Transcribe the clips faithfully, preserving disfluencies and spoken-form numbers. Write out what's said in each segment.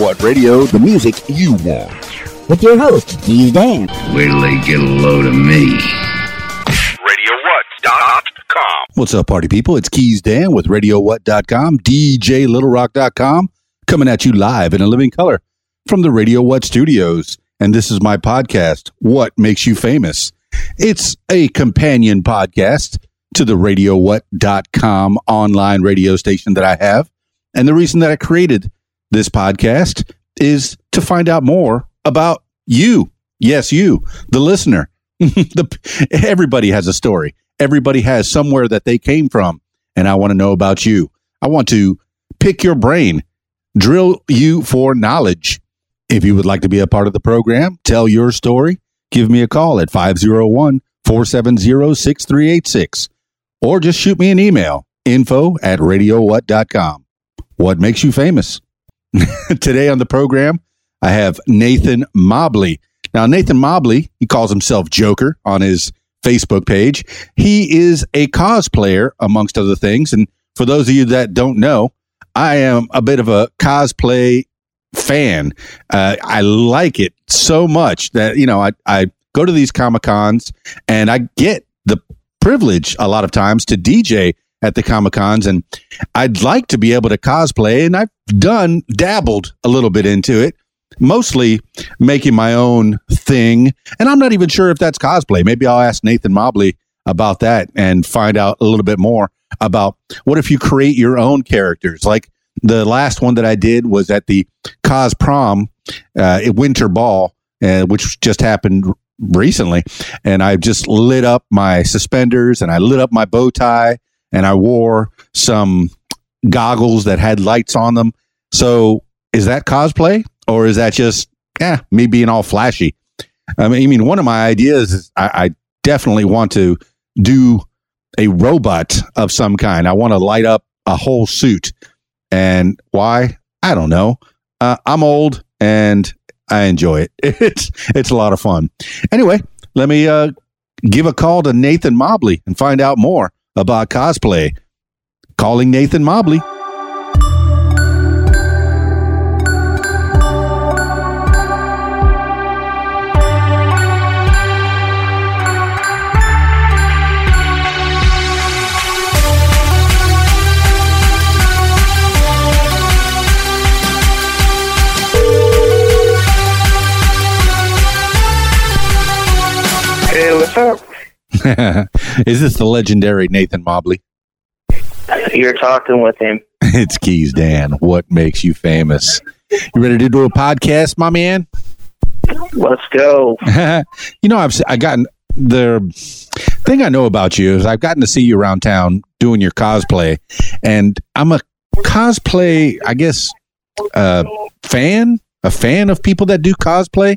What Radio, the music you want. With your host, Steve Dan. Wait till they get a load of me. radio what dot com. What's up, party people? It's Keys Dan with radio what dot com, D J Little Rock dot com, coming at you live in a living color from the Radio What studios. And this is my podcast, What Makes You Famous. It's a companion podcast to the radio what dot com online radio station that I have. And the reason that I created this podcast is to find out more about you. Yes, you, the listener. the, everybody has a story. Everybody has somewhere that they came from. And I want to know about you. I want to pick your brain, drill you for knowledge. If you would like to be a part of the program, tell your story, give me a call at five oh one, four seven oh, six three eight six. Or just shoot me an email, info at radio what dot com. What makes you famous? Today on the program, I have Nathan Mobley. Now, Nathan Mobley, he calls himself Joker on his Facebook page. He is a cosplayer, amongst other things. And for those of you that don't know, I am a bit of a cosplay fan. Uh, I like it so much that, you know, I, I go to these Comic Cons and I get the privilege a lot of times to D J at the Comic Cons, and I'd like to be able to cosplay, and I've done dabbled a little bit into it, mostly making my own thing. And I'm not even sure if that's cosplay. Maybe I'll ask Nathan Mobley about that and find out a little bit more about what if you create your own characters. Like the last one that I did was at the Cos Prom uh, at Winter Ball, uh, which just happened recently. And I just lit up my suspenders and I lit up my bow tie and I wore some goggles that had lights on them. So is that cosplay or is that just eh, me being all flashy? I mean, I mean, one of my ideas is I, I definitely want to do a robot of some kind. I want to light up a whole suit. And why? I don't know. Uh, I'm old and I enjoy it. It's it's a lot of fun. Anyway, let me uh, give a call to Nathan Mobley and find out more about cosplay. Calling Nathan Mobley. What's up? Is this the legendary Nathan Mobley? You're talking with him. It's Keys Dan. What makes you famous? You ready to do a podcast, my man? Let's go. You know, I've I gotten the thing I know about you is I've gotten to see you around town doing your cosplay, and I'm a cosplay, I guess, uh, fan, a fan of people that do cosplay,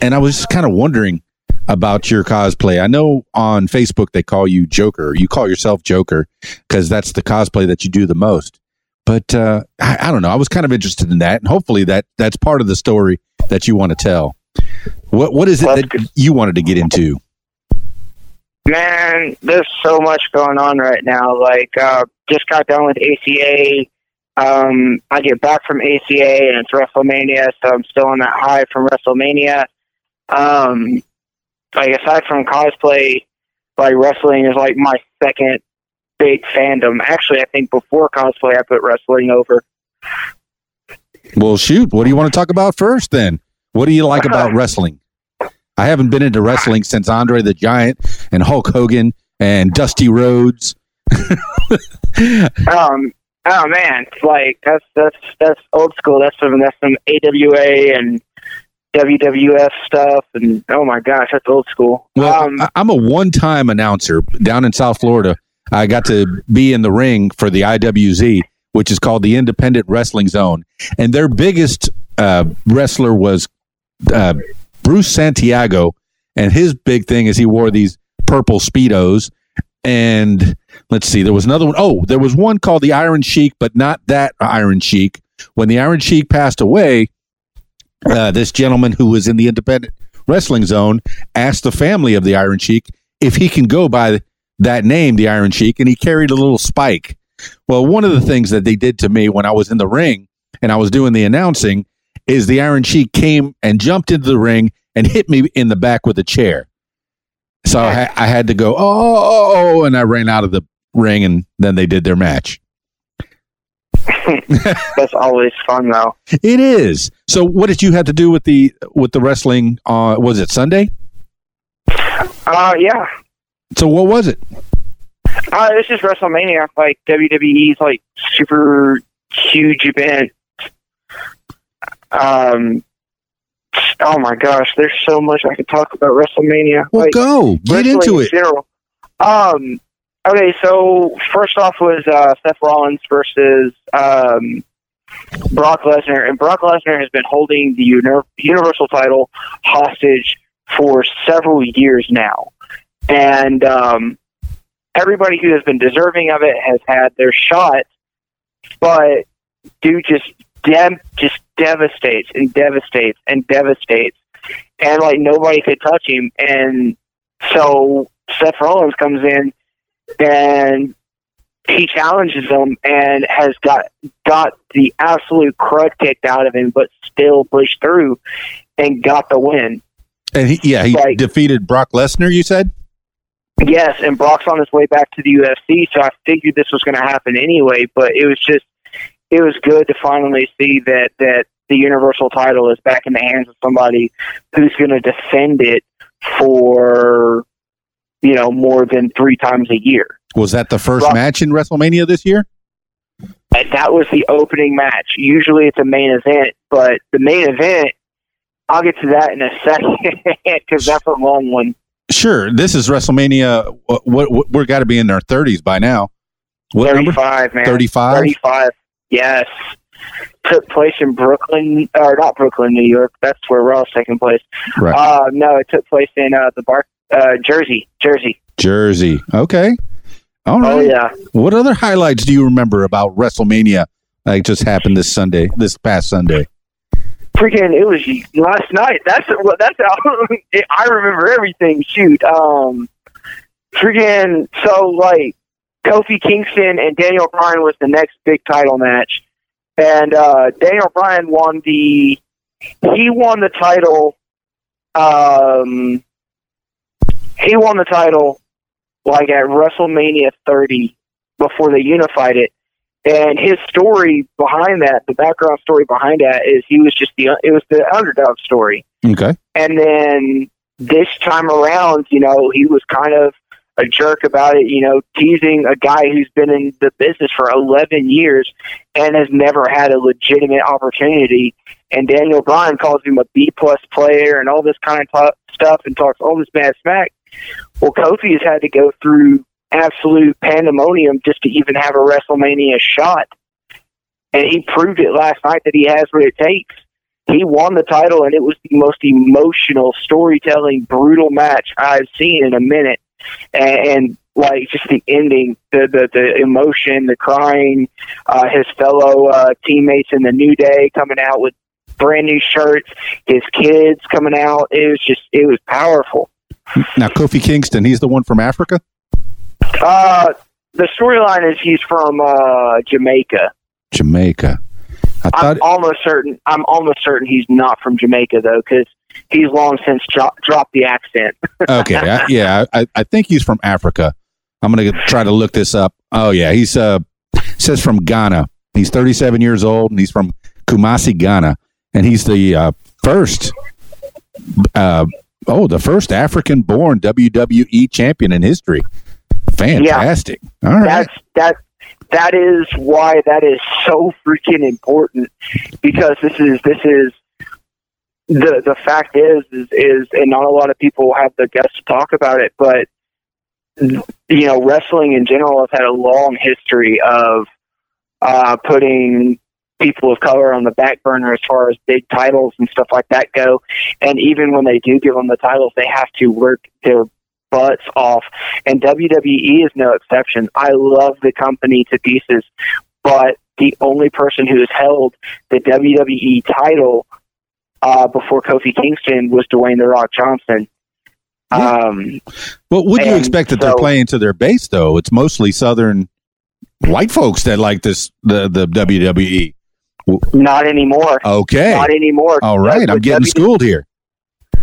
and I was just kind of wondering about your cosplay. I know on Facebook they call you Joker. You call yourself Joker because that's the cosplay that you do the most. But uh, I, I don't know. I was kind of interested in that, and hopefully that that's part of the story that you want to tell. What What is it Let's that go- you wanted to get into? Man, there's so much going on right now. Like, uh, just got done with A C A. Um, I get back from A C A, and it's WrestleMania, so I'm still on that high from WrestleMania. Um... Like, aside from cosplay, like, wrestling is, like, my second big fandom. Actually, I think before cosplay, I put wrestling over. Well, shoot. What do you want to talk about first, then? What do you like about wrestling? I haven't been into wrestling since Andre the Giant and Hulk Hogan and Dusty Rhodes. um, oh, man. Like, that's that's that's old school. That's some, that's some A W A and W W F stuff, and oh my gosh, that's old school. Well, um, I'm a one-time announcer down in South Florida. I got to be in the ring for the I W Z, which is called the Independent Wrestling Zone, and their biggest uh, wrestler was uh, Bruce Santiago, and his big thing is he wore these purple Speedos. And let's see, there was another one. Oh, there was one called the Iron Sheik, but not that Iron Sheik. When the Iron Sheik passed away, Uh, this gentleman who was in the Independent Wrestling Zone asked the family of the Iron Sheik if he can go by that name, the Iron Sheik, and he carried a little spike. Well, one of the things that they did to me when I was in the ring and I was doing the announcing is the Iron Sheik came and jumped into the ring and hit me in the back with a chair. So I, I had to go, oh, oh, oh, and I ran out of the ring, and then they did their match. That's always fun, though. It is. So what did you have to do with the with the wrestling? Uh, was it Sunday? Uh, yeah. So what was it? Uh, it was just WrestleMania, like W W E's like super huge event. Um. Oh my gosh, there's so much I could talk about WrestleMania. Well, like, go get into it. Um. Okay, so first off was uh, Seth Rollins versus um, Brock Lesnar, and Brock Lesnar has been holding the uni- Universal title hostage for several years now, and um, everybody who has been deserving of it has had their shot, but dude just dem- just devastates and devastates and devastates, and like nobody could touch him, and so Seth Rollins comes in. And he challenges him and has got got the absolute crud kicked out of him, but still pushed through and got the win. And he, yeah, he like, defeated Brock Lesnar, you said? Yes, and Brock's on his way back to the U F C, so I figured this was going to happen anyway, but it was just, it was good to finally see that, that the Universal title is back in the hands of somebody who's going to defend it for... you know, more than three times a year. Was that the first Brock, match in WrestleMania this year? That was the opening match. Usually it's a main event, but the main event, I'll get to that in a second, because that's a long one. Sure. This is WrestleMania. What, what, we're got to be in our thirties by now. What thirty-five, number? Man. thirty-five? thirty-five, yes. Took place in Brooklyn, or not Brooklyn, New York. That's where Raw's taking place. Right. Uh, no, it took place in uh, the Bar. Uh, Jersey, Jersey, Jersey. Okay, all right. Oh yeah. What other highlights do you remember about WrestleMania? Like just happened this Sunday, this past Sunday. Freaking! It was last night. That's that's how I remember everything. Shoot. Um. Freaking. So like, Kofi Kingston and Daniel Bryan was the next big title match, and uh, Daniel Bryan won the. He won the title. Um. He won the title, like, at WrestleMania thirty before they unified it. And his story behind that, the background story behind that, is he was just the, it was the underdog story. Okay. And then this time around, you know, he was kind of a jerk about it, you know, teasing a guy who's been in the business for eleven years and has never had a legitimate opportunity. And Daniel Bryan calls him a B-plus player and all this kind of t- stuff and talks all this bad smack. Well, Kofi has had to go through absolute pandemonium just to even have a WrestleMania shot. And he proved it last night that he has what it takes. He won the title, and it was the most emotional, storytelling, brutal match I've seen in a minute. And, and like, just the ending, the, the, the emotion, the crying, uh, his fellow uh, teammates in the New Day coming out with brand new shirts, his kids coming out. It was just, it was powerful. Now, Kofi Kingston, he's the one from Africa? Uh, the storyline is he's from uh, Jamaica. Jamaica. I thought I'm it... almost certain. I'm almost certain he's not from Jamaica though, because he's long since dro- dropped the accent. Okay, I, yeah, I, I think he's from Africa. I'm gonna try to look this up. Oh yeah, he's uh says from Ghana. He's thirty-seven years old, and he's from Kumasi, Ghana, and he's the uh, first. Uh, Oh, the first African-born W W E champion in history. Fantastic. Yeah, all right. That's, that, that is why that is so freaking important, because this is this is the the fact is, is, is and not a lot of people have the guts to talk about it, but, you know, wrestling in general has had a long history of uh, putting people of color on the back burner as far as big titles and stuff like that go. And even when they do give them the titles, they have to work their butts off. And W W E is no exception. I love the company to pieces, but the only person who has held the W W E title uh, before Kofi Kingston was Dwayne The Rock Johnson. Yeah. Um, well, would you expect that so, they're playing to their base, though? It's mostly Southern white folks that like this the, the W W E. Not anymore. Okay. Not anymore. All right. With I'm getting W W E, schooled here.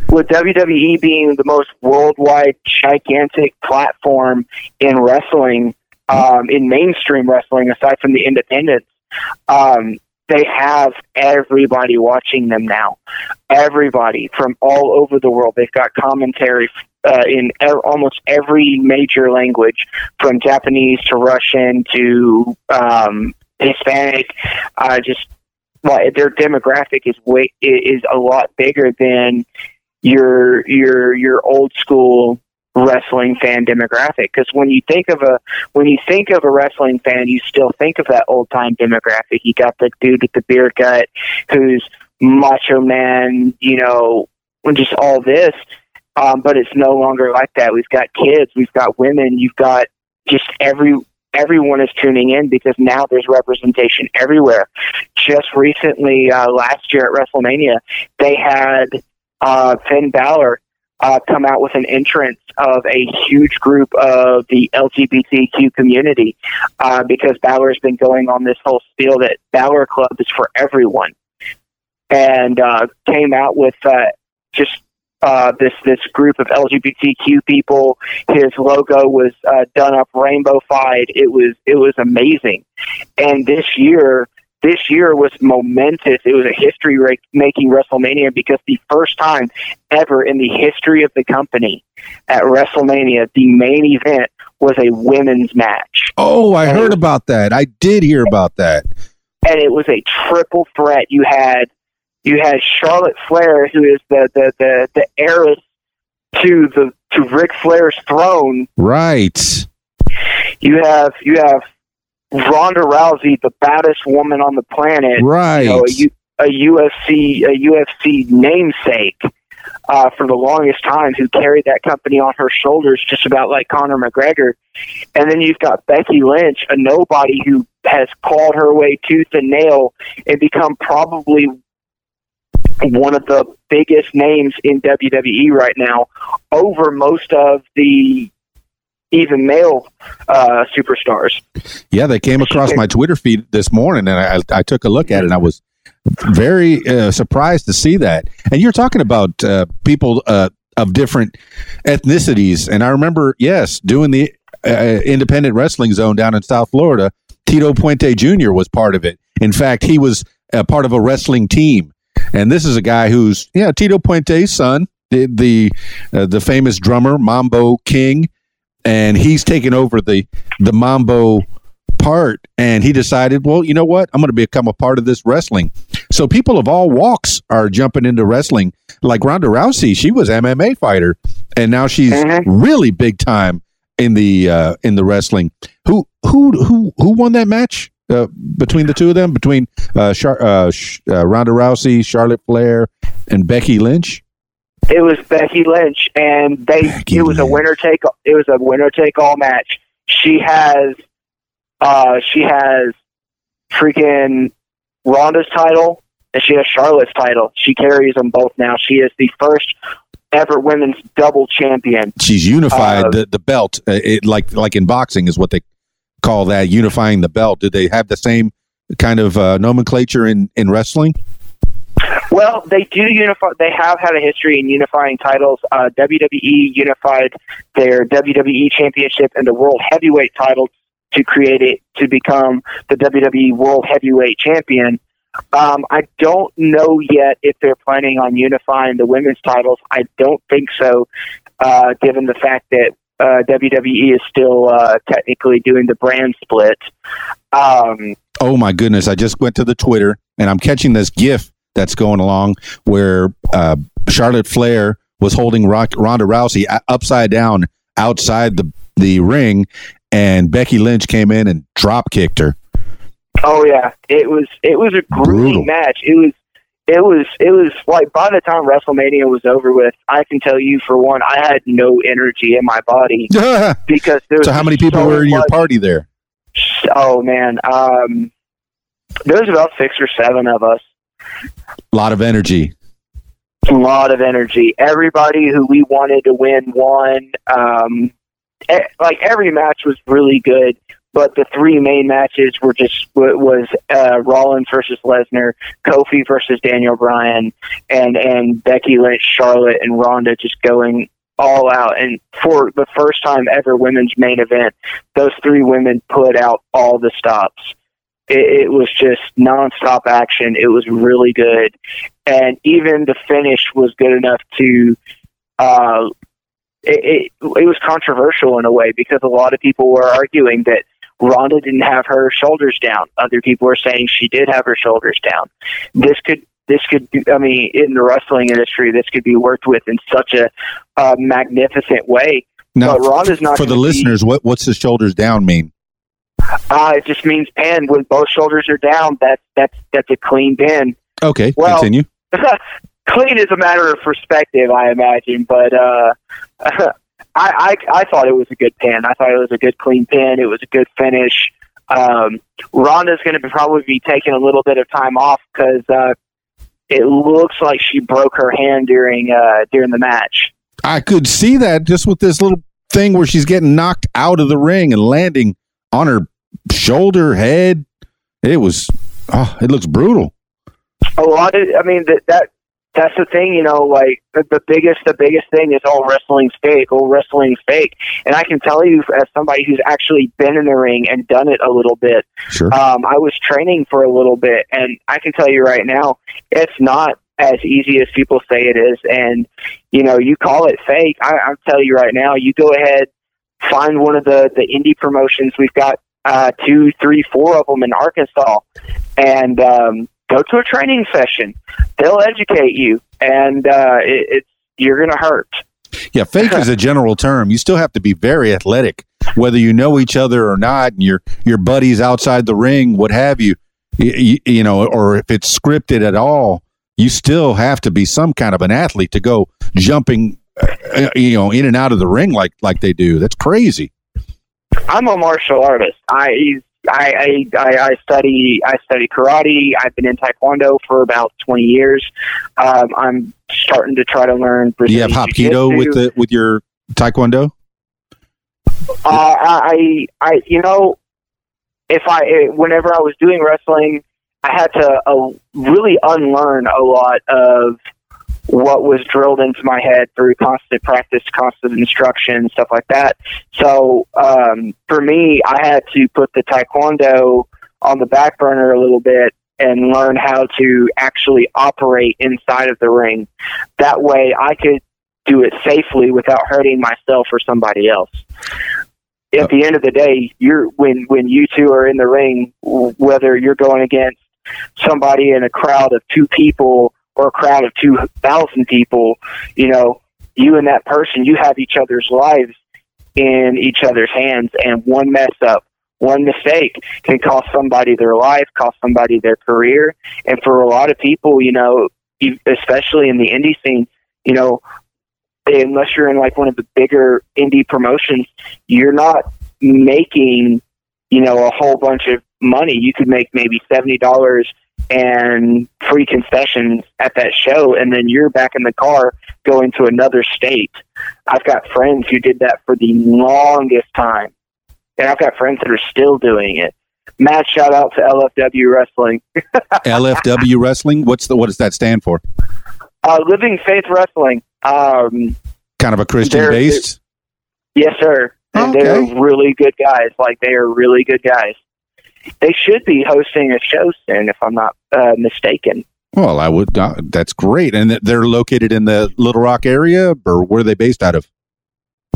With W W E being the most worldwide gigantic platform in wrestling, um, in mainstream wrestling, aside from the independents, um, they have everybody watching them now. Everybody from all over the world. They've got commentary uh, in er- almost every major language, from Japanese to Russian to um, Hispanic. Uh, just like their demographic is way is a lot bigger than your your your old school wrestling fan demographic, because when you think of a when you think of a wrestling fan, you still think of that old time demographic. You got the dude with the beer gut who's macho man, you know, and just all this, um, but it's no longer like that. We've got kids, we've got women, you've got just every everyone is tuning in, because now there's representation everywhere. Just recently, uh, last year at WrestleMania, they had uh, Finn Balor Uh, come out with an entrance of a huge group of the L G B T Q community, uh, because Balor's been going on this whole spiel that Balor Club is for everyone, and uh, came out with uh, just uh, this this group of L G B T Q people. His logo was uh, done up rainbow-fied. It was it was amazing, and this year. This year was momentous. It was a history-making WrestleMania, because the first time ever in the history of the company at WrestleMania, the main event was a women's match. Oh, I and heard about that. I did hear about that. And it was a triple threat. You had you had Charlotte Flair, who is the the the, the heiress to the to Ric Flair's throne. Right. You have you have. Ronda Rousey, the baddest woman on the planet, right? You know, a, U- a U F C, a U F C namesake uh, for the longest time, who carried that company on her shoulders, just about like Conor McGregor. And then you've got Becky Lynch, a nobody who has clawed her way tooth and nail and become probably one of the biggest names in W W E right now, over most of the. Even male uh, superstars. Yeah, they came across my Twitter feed this morning, and I, I took a look at it, and I was very uh, surprised to see that. And you're talking about uh, people uh, of different ethnicities, and I remember, yes, doing the uh, Independent Wrestling Zone down in South Florida, Tito Puente Junior was part of it. In fact, he was a part of a wrestling team, and this is a guy who's, yeah, Tito Puente's son, the the, uh, the famous drummer, Mambo King, and he's taken over the, the Mambo part, and he decided, well, you know what? I'm going to become a part of this wrestling. So people of all walks are jumping into wrestling. Like Ronda Rousey, she was an M M A fighter, and now she's mm-hmm. really big time in the uh, in the wrestling. Who who who who won that match uh, between the two of them? Between uh, Char- uh, Sh- uh, Ronda Rousey, Charlotte Flair, and Becky Lynch? It was Becky Lynch, and they. Becky it was Lynch. a winner take. It was a winner take all match. She has, uh, she has, freaking Ronda's title, and she has Charlotte's title. She carries them both now. She is the first ever women's double champion. She's unified uh, the the belt. It, like like in boxing is what they call that, unifying the belt. Did they have the same kind of uh, nomenclature in, in wrestling? Well, they do unify. They have had a history in unifying titles. Uh, W W E unified their W W E Championship and the World Heavyweight title to create it to become the W W E World Heavyweight Champion. Um, I don't know yet if they're planning on unifying the women's titles. I don't think so, uh, given the fact that uh, W W E is still uh, technically doing the brand split. Um, oh my goodness! I just went to the Twitter and I'm catching this GIF that's going along where uh, Charlotte Flair was holding Rock, Ronda Rousey upside down outside the the ring, and Becky Lynch came in and drop kicked her. Oh yeah, it was it was a grueling match. It was it was it was like by the time WrestleMania was over with, I can tell you for one, I had no energy in my body because there was so how many people so were in much, your party there? Oh man, um, there was about six or seven of us. A lot of energy. A lot of energy. Everybody who we wanted to win won. Um, e- like every match was really good. But the three main matches were just was uh, Rollins versus Lesnar, Kofi versus Daniel Bryan, and and Becky Lynch, Charlotte, and Ronda just going all out. And for the first time ever, women's main event, those three women put out all the stops. It, it was just nonstop action. It was really good, and even the finish was good enough to. Uh, It, it it was controversial in a way because a lot of people were arguing that Ronda didn't have her shoulders down. Other people were saying she did have her shoulders down. This could this could be, I mean, in the wrestling industry, this could be worked with in such a uh, magnificent way. Now, but Ronda's not for the be, listeners. What what's the shoulders down mean? Uh, it just means pin. When both shoulders are down, that's that's that's a clean pin. Okay, well, continue. Clean is a matter of perspective, I imagine, but uh, I, I I thought it was a good pin. I thought it was a good clean pin. It was a good finish. Um, Ronda's going to probably be taking a little bit of time off because uh, it looks like she broke her hand during uh, during the match. I could see that just with this little thing where she's getting knocked out of the ring and landing on her shoulder, head. It was, oh, it looks brutal. A lot of, I mean, that that. That's the thing, you know, like the, the biggest, the biggest thing is all wrestling's fake, all wrestling's fake. And I can tell you as somebody who's actually been in the ring and done it a little bit, sure. um, I was training for a little bit and I can tell you right now, it's not as easy as people say it is. And, you know, you call it fake. I, I'll tell you right now, you go ahead, find one of the, the indie promotions. We've got uh, two, three, four of them in Arkansas. And, um, go to a training session. They'll educate you, and uh, it, it's you're going to hurt. Yeah, fake is a general term. You still have to be very athletic, whether you know each other or not, and your your buddies outside the ring, what have you, you, you know, or if it's scripted at all, you still have to be some kind of an athlete to go jumping, uh, you know, in and out of the ring like like they do. That's crazy. I'm a martial artist. I. I, I, I study I study karate. I've been in taekwondo for about twenty years. Um, I'm starting to try to learn Brazilian jiu-jitsu. Do you have Hapkido with the with your taekwondo? Uh, I I you know if I whenever I was doing wrestling, I had to uh, really unlearn a lot of what was drilled into my head through constant practice, constant instruction, stuff like that. So um, for me, I had to put the taekwondo on the back burner a little bit and learn how to actually operate inside of the ring. That way I could do it safely without hurting myself or somebody else. At oh. the end of the day, you're when, when you two are in the ring, whether you're going against somebody in a crowd of two people or a crowd of two thousand people, you know, you and that person, you have each other's lives in each other's hands, and one mess up, one mistake can cost somebody their life, cost somebody their career. And for a lot of people, you know, especially in the indie scene, you know, unless you're in like one of the bigger indie promotions, you're not making, you know, a whole bunch of money. You could make maybe seventy dollars and free concessions at that show, and then you're back in the car going to another state. I've got friends who did that for the longest time, and I've got friends that are still doing it. Matt, shout out to L F W Wrestling. L F W Wrestling? What's the what does that stand for? Uh, Living Faith Wrestling. Um, kind of a Christian based? Yes, sir. And okay. They're really good guys. Like, they are really good guys. They should be hosting a show soon, if I'm not uh, mistaken. Well, I would. Uh, that's great. And th- they're located in the Little Rock area, or where are they based out of?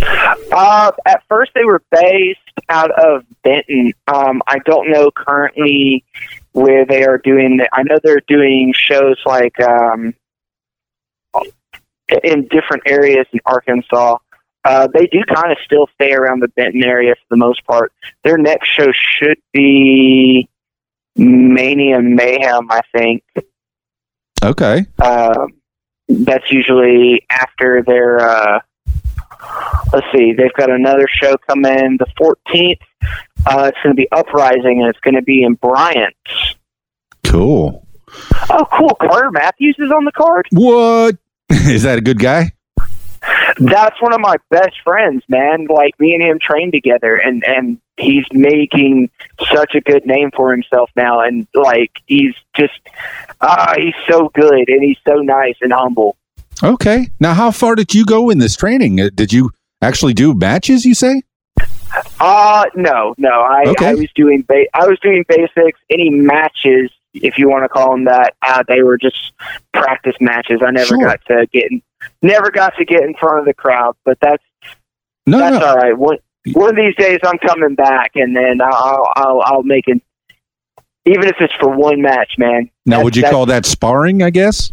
Uh, at first, they were based out of Benton. Um, I don't know currently where they are doing the, I know they're doing shows like um, in different areas in Arkansas. Uh, they do kind of still stay around the Benton area for the most part. Their next show should be Mania Mayhem, I think. Okay. Uh, that's usually after their, uh, let's see, they've got another show coming the fourteenth. Uh, it's going to be Uprising, and it's going to be in Bryant. Cool. Oh, cool. Carter Matthews is on the card? What? Is that a good guy? That's one of my best friends, man. Like, me and him trained together, and, and he's making such a good name for himself now. And like, he's just, ah, uh, he's so good and he's so nice and humble. Okay. Now, how far did you go in this training? Did you actually do matches, you say? Uh, no, no, I, okay. I was doing, ba- I was doing basics. Any matches, if you want to call them that, uh, they were just practice matches. I never sure. got to get in, never got to get in front of the crowd, but that's, no, that's no. all right. One, one of these days I'm coming back, and then I'll, I'll, I'll make it, even if it's for one match, man. Now, that's, would you call that sparring, I guess?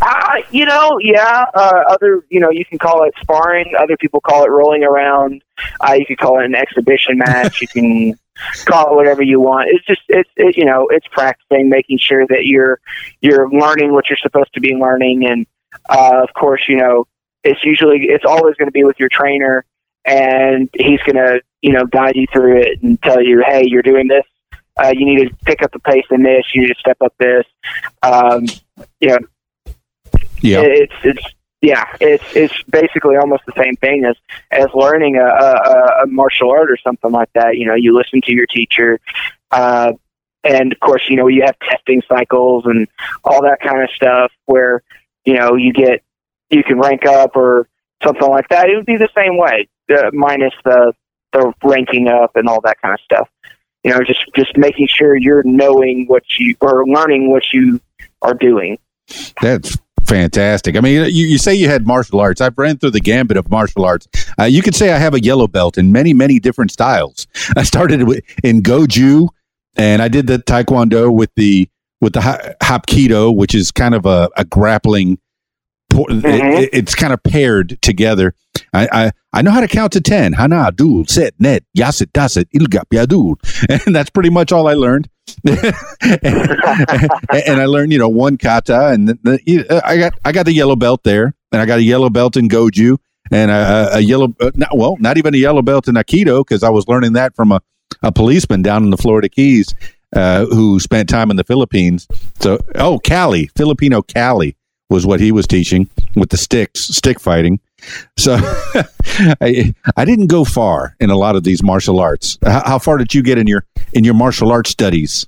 Uh, you know, yeah, uh, other, you know, you can call it sparring. Other people call it rolling around. Uh, you can call it an exhibition match. You can call it whatever you want. It's just, it's, it, you know, it's practicing, making sure that you're, you're learning what you're supposed to be learning. And, uh, of course, you know, it's usually, it's always going to be with your trainer, and he's going to, you know, guide you through it and tell you, hey, you're doing this. Uh, you need to pick up the pace in this. You need to step up this. Um, you know, Yeah, it's it's yeah, it's it's basically almost the same thing as, as learning a, a, a martial art or something like that. You know, you listen to your teacher, uh, and of course, you know, you have testing cycles and all that kind of stuff where, you know, you get you can rank up or something like that. It would be the same way, uh, minus the the ranking up and all that kind of stuff. You know, just just making sure you're knowing what you or learning what you are doing. That's fantastic. I mean, you, you say you had martial arts. I've ran through the gambit of martial arts. Uh, you could say I have a yellow belt in many, many different styles. I started with, in Goju, and I did the Taekwondo with the with the Hapkido, which is kind of a, a grappling. Mm-hmm. It, it, it's kind of paired together. I, I I know how to count to ten. Hana, dul, set, net, yasit, dasit, ilgap, yadul. And that's pretty much all I learned. and, and I learned, you know, one kata. And the, the, I got I got the yellow belt there. And I got a yellow belt in Goju. And a, a yellow, uh, not, well, not even a yellow belt in Aikido, because I was learning that from a, a policeman down in the Florida Keys uh, who spent time in the Philippines. So, oh, Cali, Filipino Cali was what he was teaching with the sticks, stick fighting. So I, I didn't go far in a lot of these martial arts. How, how far did you get in your in your martial arts studies?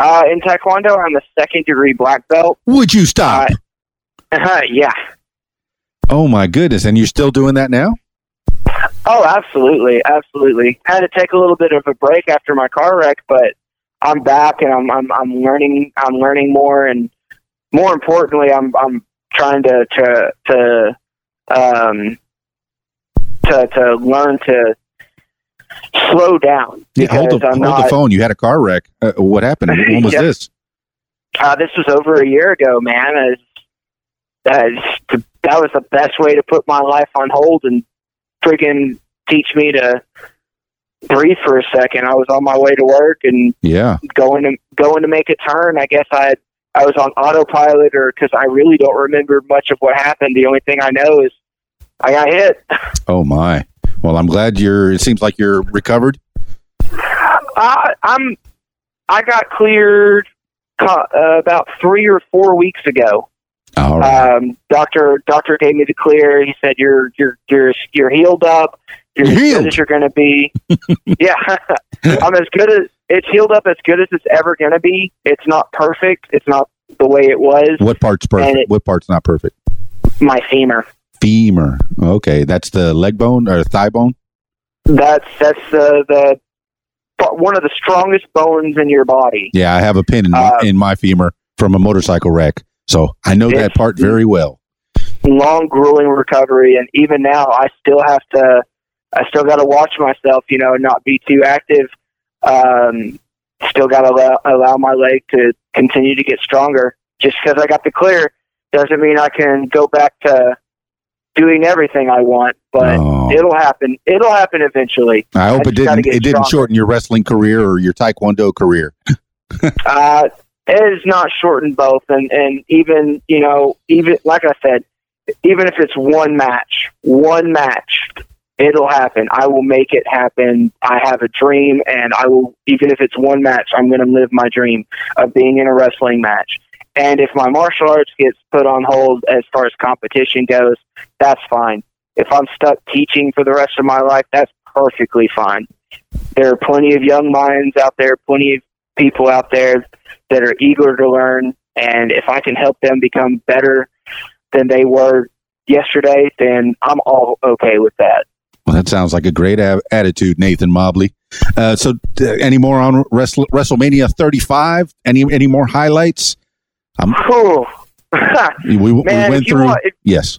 Uh, in Taekwondo, I'm a second degree black belt. Would you stop? Uh, uh, yeah. Oh my goodness! And you're still doing that now? Oh, absolutely, absolutely. I had to take a little bit of a break after my car wreck, but I'm back and I'm I'm, I'm learning. I'm learning more, and more importantly, I'm I'm trying to to to. Um, to to learn to slow down. Yeah, hold the, hold not, the phone. You had a car wreck. Uh, what happened? When was yeah. this? Uh, this was over a year ago, man. As, as, that was the best way to put my life on hold and freaking teach me to breathe for a second. I was on my way to work and yeah, going to going to make a turn. I guess I I was on autopilot, or because I really don't remember much of what happened. The only thing I know is I got hit. Oh my! Well, I'm glad you're. It seems like you're recovered. Uh, I'm. I got cleared uh, about three or four weeks ago. All right. Um, doctor Doctor gave me the clear. He said you're you're you're you're healed up. You're, you're as healed. good as you're going to be. Yeah, I'm as good as. It's healed up as good as it's ever going to be. It's not perfect. It's not the way it was. What part's perfect? It, what part's not perfect? My femur. Femur. Okay, that's the leg bone or thigh bone? That's that's uh, the one of the strongest bones in your body. Yeah, I have a pin in, uh, in my femur from a motorcycle wreck, so I know that part very well. Long, grueling recovery, and even now, I still have to. I still got to watch myself, you know, not be too active. Um, still got to allow, allow my leg to continue to get stronger. Just because I got the clear doesn't mean I can go back to doing everything I want, but oh. it'll happen. It'll happen eventually. I hope I it didn't. It didn't stronger. shorten your wrestling career or your Taekwondo career. uh, it has not shortened both, and and even you know, even like I said, even if it's one match, one match. It'll happen. I will make it happen. I have a dream, and I will, even if it's one match, I'm going to live my dream of being in a wrestling match. And if my martial arts gets put on hold as far as competition goes, that's fine. If I'm stuck teaching for the rest of my life, that's perfectly fine. There are plenty of young minds out there, plenty of people out there that are eager to learn, and if I can help them become better than they were yesterday, then I'm all okay with that. Well, that sounds like a great a- attitude, Nathan Mobley. Uh, so uh, any more on Wrestle- WrestleMania thirty-five? Any any more highlights? Um, cool. we, we, Man, we went through. Want, if, yes.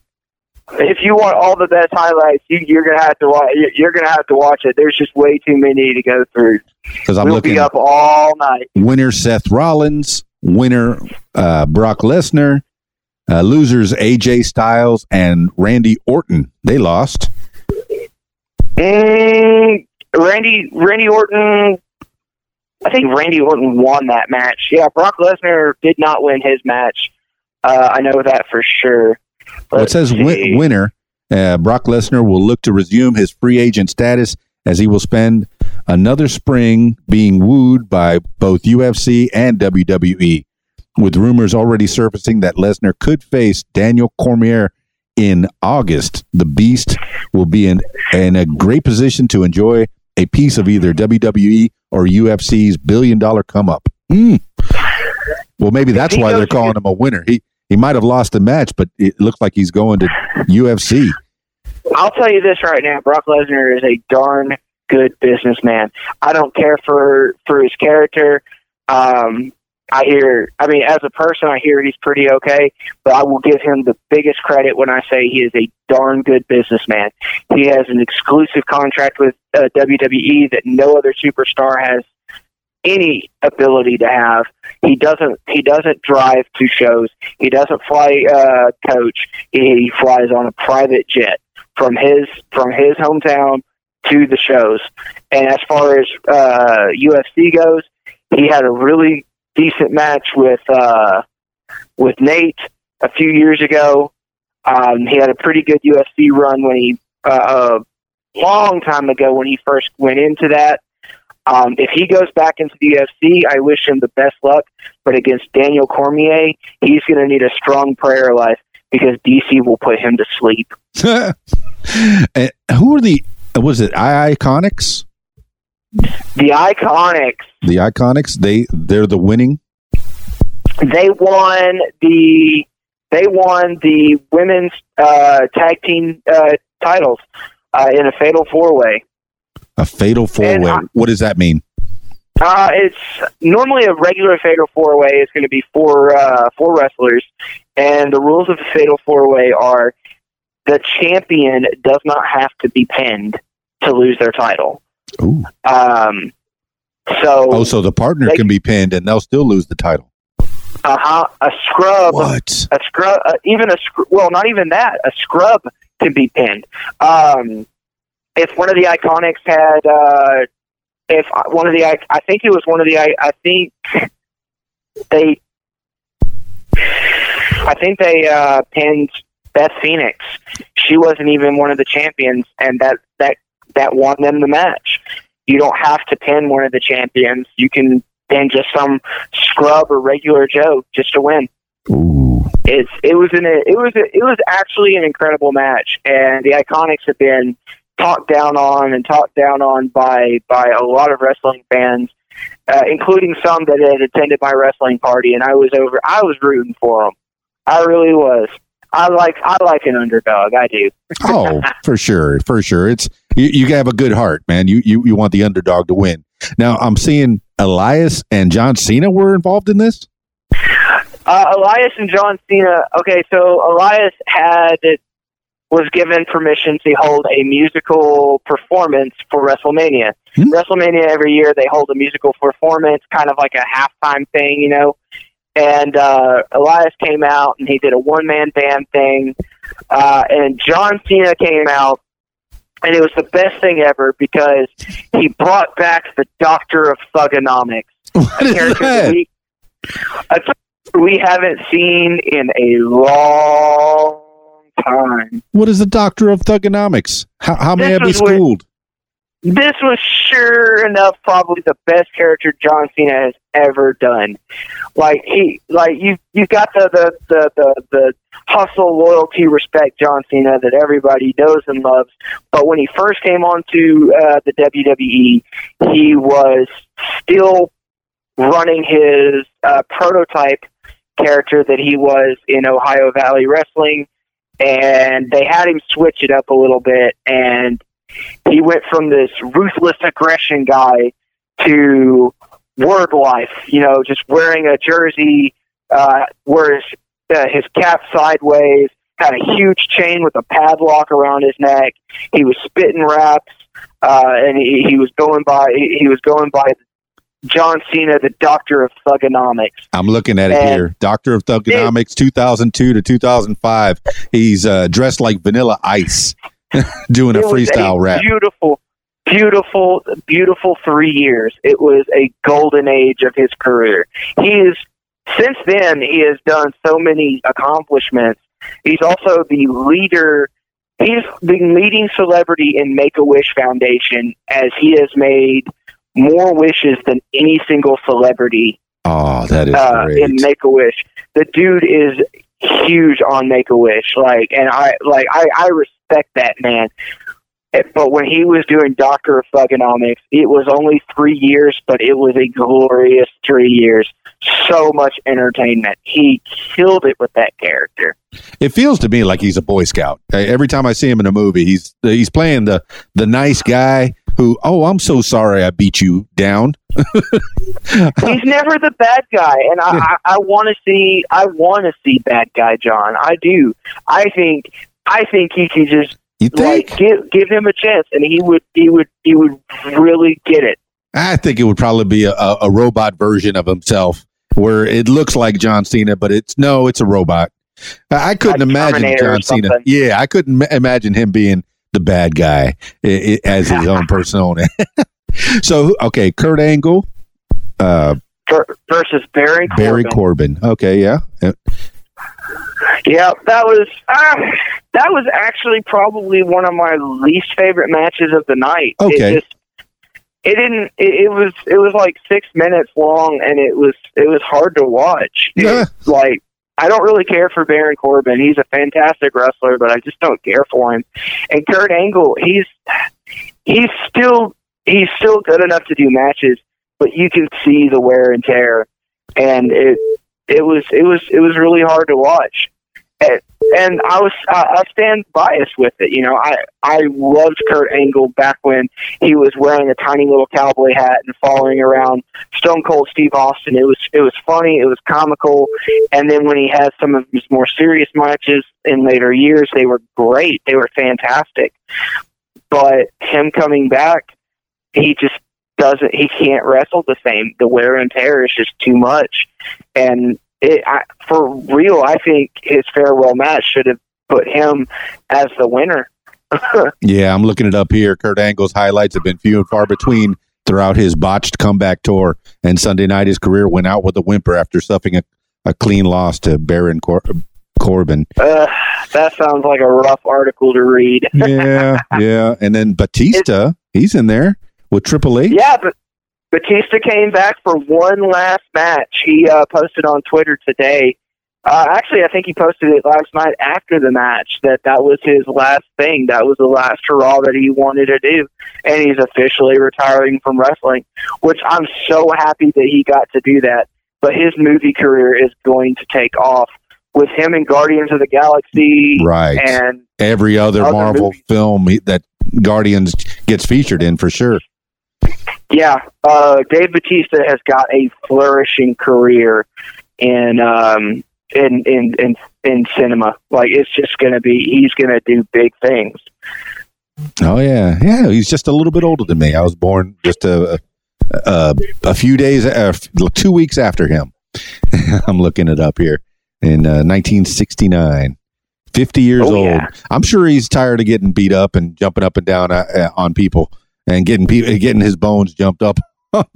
If you want all the best highlights, you, you're gonna have to watch. You're gonna have to watch it. There's just way too many to go through. Because I'm we'll looking be up all night. Winner Seth Rollins. Winner uh, Brock Lesnar. Uh, losers A J Styles and Randy Orton. They lost. Mm, Randy Randy Orton. I think Randy Orton won that match. Yeah, Brock Lesnar did not win his match. Uh, I know that for sure. Well, it says win- winner. Uh, Brock Lesnar will look to resume his free agent status as he will spend another spring being wooed by both U F C and W W E, with rumors already surfacing that Lesnar could face Daniel Cormier in August. The Beast will be in, in a great position to enjoy a piece of either W W E or U F C's billion-dollar come-up. Mm. Well, maybe that's why they're calling him a winner. He he might have lost the match, but it looks like he's going to U F C. I'll tell you this right now. Brock Lesnar is a darn good businessman. I don't care for, for his character. Um, I hear, I mean, as a person, I hear he's pretty okay, but I will give him the biggest credit when I say he is a darn good businessman. He has an exclusive contract with uh, W W E that no other superstar has any ability to have. He doesn't, he doesn't drive to shows. He doesn't fly uh, coach. He flies on a private jet from his, from his hometown to the shows. And as far as uh, U F C goes, he had a really decent match with uh, with Nate a few years ago. Um, he had a pretty good U F C run when he uh, a long time ago when he first went into that. Um, if he goes back into the U F C, I wish him the best luck. But against Daniel Cormier, he's going to need a strong prayer life because D C will put him to sleep. Who are the? Was it Iconics? The Iconics. The Iconics. They they're the winning. They won the they won the women's uh, tag team uh, titles uh, in a fatal four way. A fatal four way. What does that mean? Uh, it's normally a regular fatal four way is going to be four uh, four wrestlers, and the rules of the fatal four way are the champion does not have to be pinned to lose their title. Ooh. Um, so oh, so the partner they, can be pinned and they'll still lose the title. Uh huh. A scrub. What? A scrub. Uh, even a scr- well, not even that. A scrub can be pinned. Um, if one of the Iconics had, uh, if one of the, I, I think it was one of the, I, I think they, I think they uh, pinned Beth Phoenix. She wasn't even one of the champions, and that that. that won them the match. You don't have to pin one of the champions. You can pin just some scrub or regular Joe just to win. Ooh. It's it was an it was a, it was actually an incredible match, and the Iconics have been talked down on and talked down on by by a lot of wrestling fans, uh, including some that had attended my wrestling party. And I was over. I was rooting for them. I really was. I like I like an underdog. I do. Oh, for sure, for sure. It's you, you have a good heart, man. You, you you want the underdog to win. Now I'm seeing Elias and John Cena were involved in this. Uh, Elias and John Cena. Okay, so Elias had was given permission to hold a musical performance for WrestleMania. Hmm? WrestleMania every year they hold a musical performance, kind of like a halftime thing, you know. And uh, Elias came out, and he did a one-man band thing. Uh, and John Cena came out, and it was the best thing ever because he brought back the Doctor of Thugonomics. What is character that? We, a character we haven't seen in a long time. What is the Doctor of Thugonomics? How, how may I be schooled? When, this was sure enough probably the best character John Cena has ever done. Like he, like you, you got the the the the, the hustle, loyalty, respect John Cena that everybody knows and loves. But when he first came onto uh, the W W E, he was still running his uh, prototype character that he was in Ohio Valley Wrestling, and they had him switch it up a little bit, and he went from this ruthless aggression guy to word life, you know, just wearing a jersey, uh, wears uh, his cap sideways, had a huge chain with a padlock around his neck. He was spitting raps, uh, and he, he was going by, he was going by John Cena, the Doctor of Thugonomics. I'm looking at it and here. Doctor of Thugonomics, two thousand two to two thousand five. He's uh, dressed like Vanilla Ice, doing a freestyle a rap. Beautiful, beautiful, beautiful three years. It was a golden age of his career. He is, since then, he has done so many accomplishments. He's also the leader. He's the leading celebrity in Make-A-Wish Foundation, as he has made more wishes than any single celebrity. Oh, that is uh, great. In Make-A-Wish. The dude is huge on Make-A-Wish. Like, and I, like, I, I respect that man. But when he was doing Doctor of Thugonomics, it was only three years, but it was a glorious three years. So much entertainment. He killed it with that character. It feels to me like he's a Boy Scout. Every time I see him in a movie, he's he's playing the, the nice guy who, oh, I'm so sorry I beat you down. He's never the bad guy, and I, yeah. I, I want to see I want to see bad guy John. I do. I think I think he can just you think? Like, give give him a chance, and he would he would he would really get it. I think it would probably be a, a robot version of himself, where it looks like John Cena, but it's no, it's a robot. I couldn't like imagine Terminator John Cena. Yeah, I couldn't imagine him being the bad guy it, it, as his own persona. So, okay, Kurt Angle uh, versus Barry Corbin. Barry Corbin. Okay, yeah, yeah. That was uh, that was actually probably one of my least favorite matches of the night. Okay. It just, It didn't. It, it was. It was like six minutes long, and it was. It was hard to watch. It, yeah. Like, I don't really care for Baron Corbin. He's a fantastic wrestler, but I just don't care for him. And Kurt Angle, he's he's still he's still good enough to do matches, but you can see the wear and tear, and it it was it was it was really hard to watch. And, and I was I, I stand biased with it, you know. I I loved Kurt Angle back when he was wearing a tiny little cowboy hat and following around Stone Cold Steve Austin. It was it was funny, it was comical, and then when he had some of his more serious matches in later years, they were great, they were fantastic. But him coming back, he just doesn't, he can't wrestle the same. The wear and tear is just too much, and. It, I, for real, I think his farewell match should have put him as the winner. Yeah, I'm looking it up here. Kurt Angle's highlights have been few and far between throughout his botched comeback tour, and Sunday night his career went out with a whimper after suffering a, a clean loss to Baron Cor- Corbin. Uh, that sounds like a rough article to read. yeah, yeah. And then Batista, it's, he's in there with Triple H. Yeah, but Batista came back for one last match. He uh, posted on Twitter today. Uh, actually, I think he posted it last night after the match, that that was his last thing. That was the last hurrah that he wanted to do. And he's officially retiring from wrestling, which I'm so happy that he got to do that. But his movie career is going to take off with him in Guardians of the Galaxy. Right. And every other, other Marvel movies. Film that Guardians gets featured in, for sure. Yeah, uh, Dave Bautista has got a flourishing career in um, in, in in in cinema. Like, it's just going to be, he's going to do big things. Oh yeah, yeah. He's just a little bit older than me. I was born just a a, a few days, uh, two weeks after him. I'm looking it up here in uh, nineteen sixty-nine. fifty years oh, old. Yeah. I'm sure he's tired of getting beat up and jumping up and down uh, on people. And getting people, getting his bones jumped up,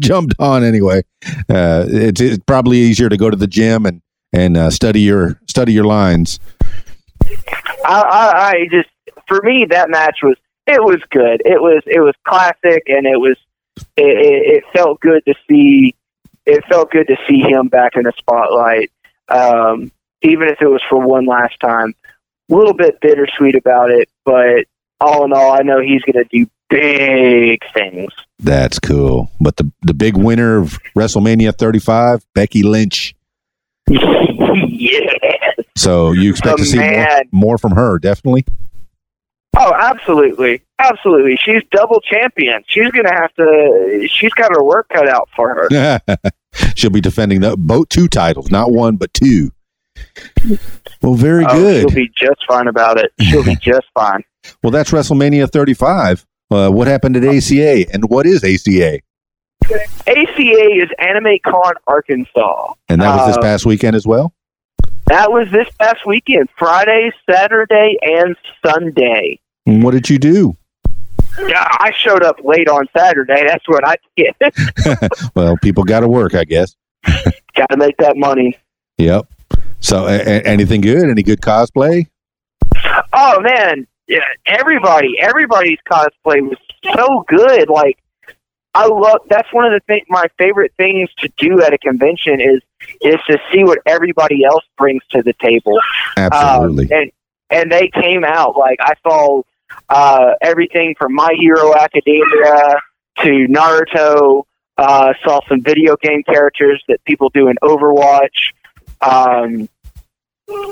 jumped on anyway. Uh, it's, it's probably easier to go to the gym and and uh, study your study your lines. I, I, I just, for me, that match was it was good. It was it was classic, and it was it, it, it felt good to see. It felt good to see him back in the spotlight. Um, even if it was for one last time. A little bit bittersweet about it, but all in all, I know he's going to do big things. That's cool. But the the big winner of WrestleMania thirty-five, Becky Lynch. Yes. So you expect oh, to see more, more from her, definitely? Oh, absolutely. Absolutely. She's double champion. She's going to have to, she's got her work cut out for her. She'll be defending the, both two titles, not one, but two. Well, very oh, good. She'll be just fine about it. She'll be just fine. Well, that's WrestleMania thirty-five. Uh, what happened at A C A, and what is A C A? A C A is Anime Con Arkansas. And that was this past weekend as well? That was this past weekend, Friday, Saturday, and Sunday. And what did you do? Yeah, I showed up late on Saturday. That's what I did. Well, people got to work, I guess. Got to make that money. Yep. So, a- a- anything good? Any good cosplay? Oh, man. Yeah, everybody, everybody's cosplay was so good. Like, I love, that's one of the things, my favorite things to do at a convention is, is to see what everybody else brings to the table. Absolutely. Um, and, and they came out, like, I saw uh, everything from My Hero Academia to Naruto, uh, saw some video game characters that people do in Overwatch. Um,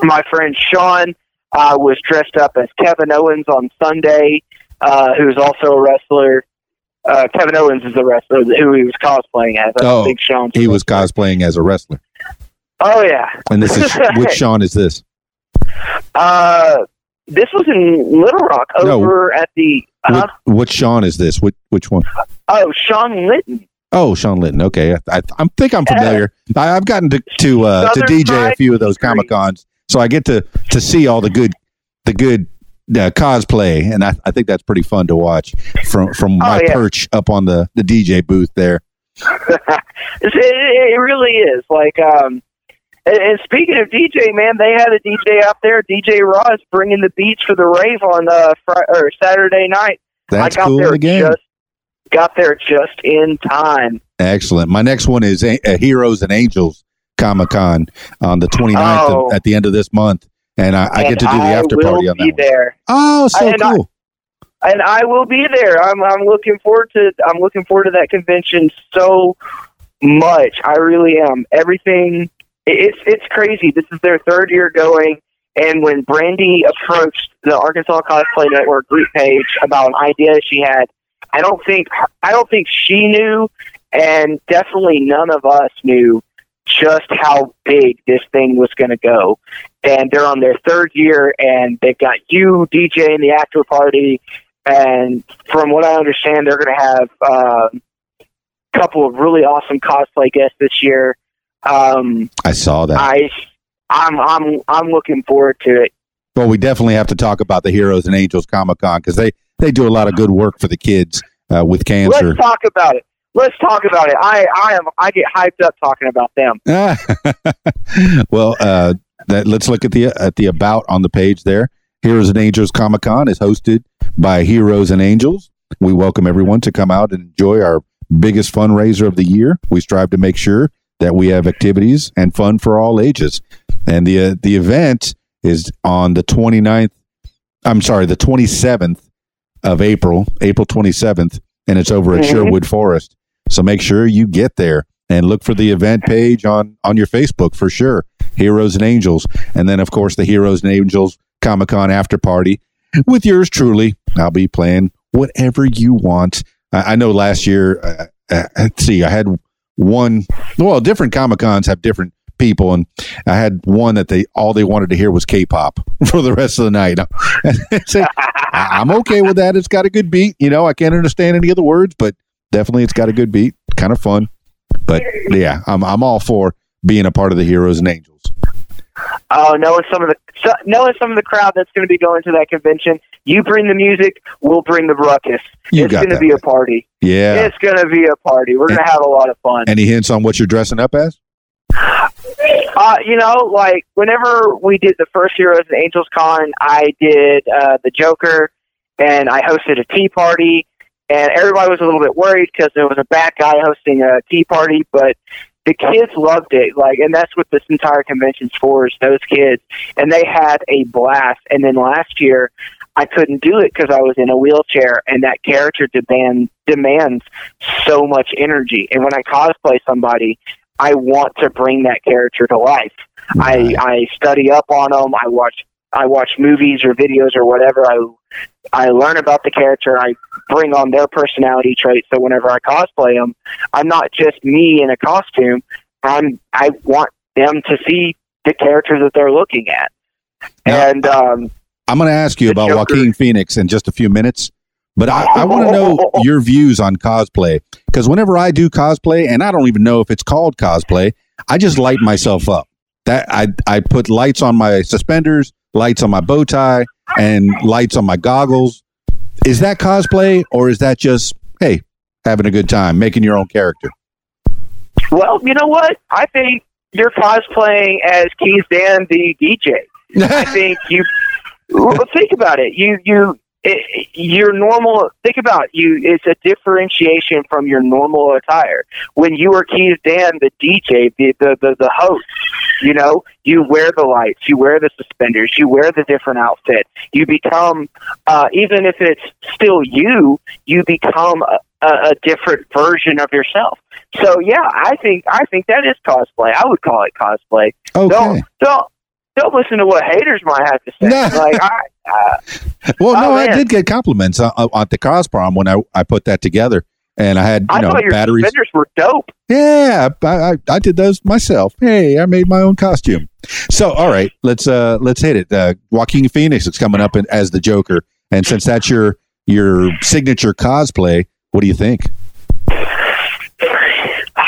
my friend Sean, I was dressed up as Kevin Owens on Sunday, uh, who's also a wrestler. Uh, Kevin Owens is a wrestler who he was cosplaying as. I oh, think Sean he was cosplaying as a wrestler. Oh, yeah. And this is which Sean is this? Uh, this was in Little Rock over no, at the... Uh, what, what Sean is this? Which, which one? Oh, Sean Linton. Oh, Sean Linton. Okay. I, I, I think I'm familiar. Uh, I, I've gotten to to, uh, to D J a few of those Comic-Cons. So I get to, to see all the good the good uh, cosplay, and I, I think that's pretty fun to watch from from my oh, yeah. perch up on the, the D J booth there. it, it really is. Like, um, and, and speaking of D J, man, they had a D J out there. D J Ross bringing the beats for the rave on uh, Friday, or Saturday night. That's I got cool there again. Just, got there just in time. Excellent. My next one is a- a Heroes and Angels Comic Con on the twenty-ninth oh. of, at the end of this month, and I, I and get to do the after party on that. I will be there. Oh, so and cool! I, and I will be there. I'm I'm looking forward to I'm looking forward to that convention so much. I really am. Everything it's it's crazy. This is their third year going, and when Brandy approached the Arkansas Cosplay Network group page about an idea she had, I don't think I don't think she knew, and definitely none of us knew just how big this thing was going to go. And they're on their third year, and they've got you DJing the after party, and from what I understand, they're going to have uh, a couple of really awesome cosplay guests this year. Um, I saw that. I, I'm I'm I'm looking forward to it. Well, we definitely have to talk about the Heroes and Angels Comic Con because they, they do a lot of good work for the kids uh, with cancer. Let's talk about it. Let's talk about it. I, I am I get hyped up talking about them. well, uh, that, let's look at the at the about on the page there. Heroes and Angels Comic Con is hosted by Heroes and Angels. We welcome everyone to come out and enjoy our biggest fundraiser of the year. We strive to make sure that we have activities and fun for all ages. And the uh, the event is on the 29th. I'm sorry, the twenty-seventh of April, April twenty-seventh, and it's over at mm-hmm. Sherwood Forest. So make sure you get there and look for the event page on, on your Facebook for sure. Heroes and Angels. And then, of course, the Heroes and Angels Comic-Con after party with yours truly. I'll be playing whatever you want. I, I know last year, uh, uh, let's see, I had one, well, different Comic-Cons have different people, and I had one that they all they wanted to hear was K-pop for the rest of the night. So, I'm okay with that. It's got a good beat. You know, I can't understand any of the words, but definitely it's got a good beat. Kind of fun. But yeah, I'm I'm all for being a part of the Heroes and Angels. Oh, knowing some of the so, knowing some of the crowd that's going to be going to that convention. You bring the music, we'll bring the ruckus. You it's going to be right. a party. Yeah, it's going to be a party. We're going to have a lot of fun. Any hints on what you're dressing up as? Uh, you know, like whenever we did the first Heroes and Angels Con, I did uh, the Joker, and I hosted a tea party, and everybody was a little bit worried because there was a bad guy hosting a tea party, but The kids loved it, like, and that's what this entire convention's for, is those kids. And they had a blast. And then last year, I couldn't do it because I was in a wheelchair, and that character demand, demands so much energy. And when I cosplay somebody, I want to bring that character to life. I, I study up on them. I watch I watch movies or videos or whatever. I I learn about the character. I bring on their personality traits. So whenever I cosplay them, I'm not just me in a costume. I'm I want them to see the character that they're looking at. Now, and um, I'm going to ask you about Joker. Joaquin Phoenix in just a few minutes, but I, I want to know your views on cosplay, because whenever I do cosplay, and I don't even know if it's called cosplay, I just light myself up. That I I put lights on my suspenders, lights on my bow tie, and lights on my goggles. Is that cosplay, or is that just, hey, having a good time, making your own character? Well, you know what? I think you're cosplaying as Keith Dan, the D J. I think you well, think about it. You you it, your normal think about you. It's a differentiation from your normal attire. When you were Keith Dan, the D J, the the the, the host. You know, you wear the lights, you wear the suspenders, you wear the different outfit. You become, uh, even if it's still you, you become a, a different version of yourself. So, yeah, I think I think that is cosplay. I would call it cosplay. Okay. Don't don't, don't listen to what haters might have to say. No. Like, I, uh, well, no, oh, I did get compliments on, on the Cosprom when I, I put that together. And I had, you I know, thought your batteries. Suspenders were dope. Yeah, I, I I did those myself. Hey, I made my own costume. So, all right, let's uh let's hit it. Uh, Joaquin Phoenix is coming up in, as the Joker, and since that's your your signature cosplay, what do you think?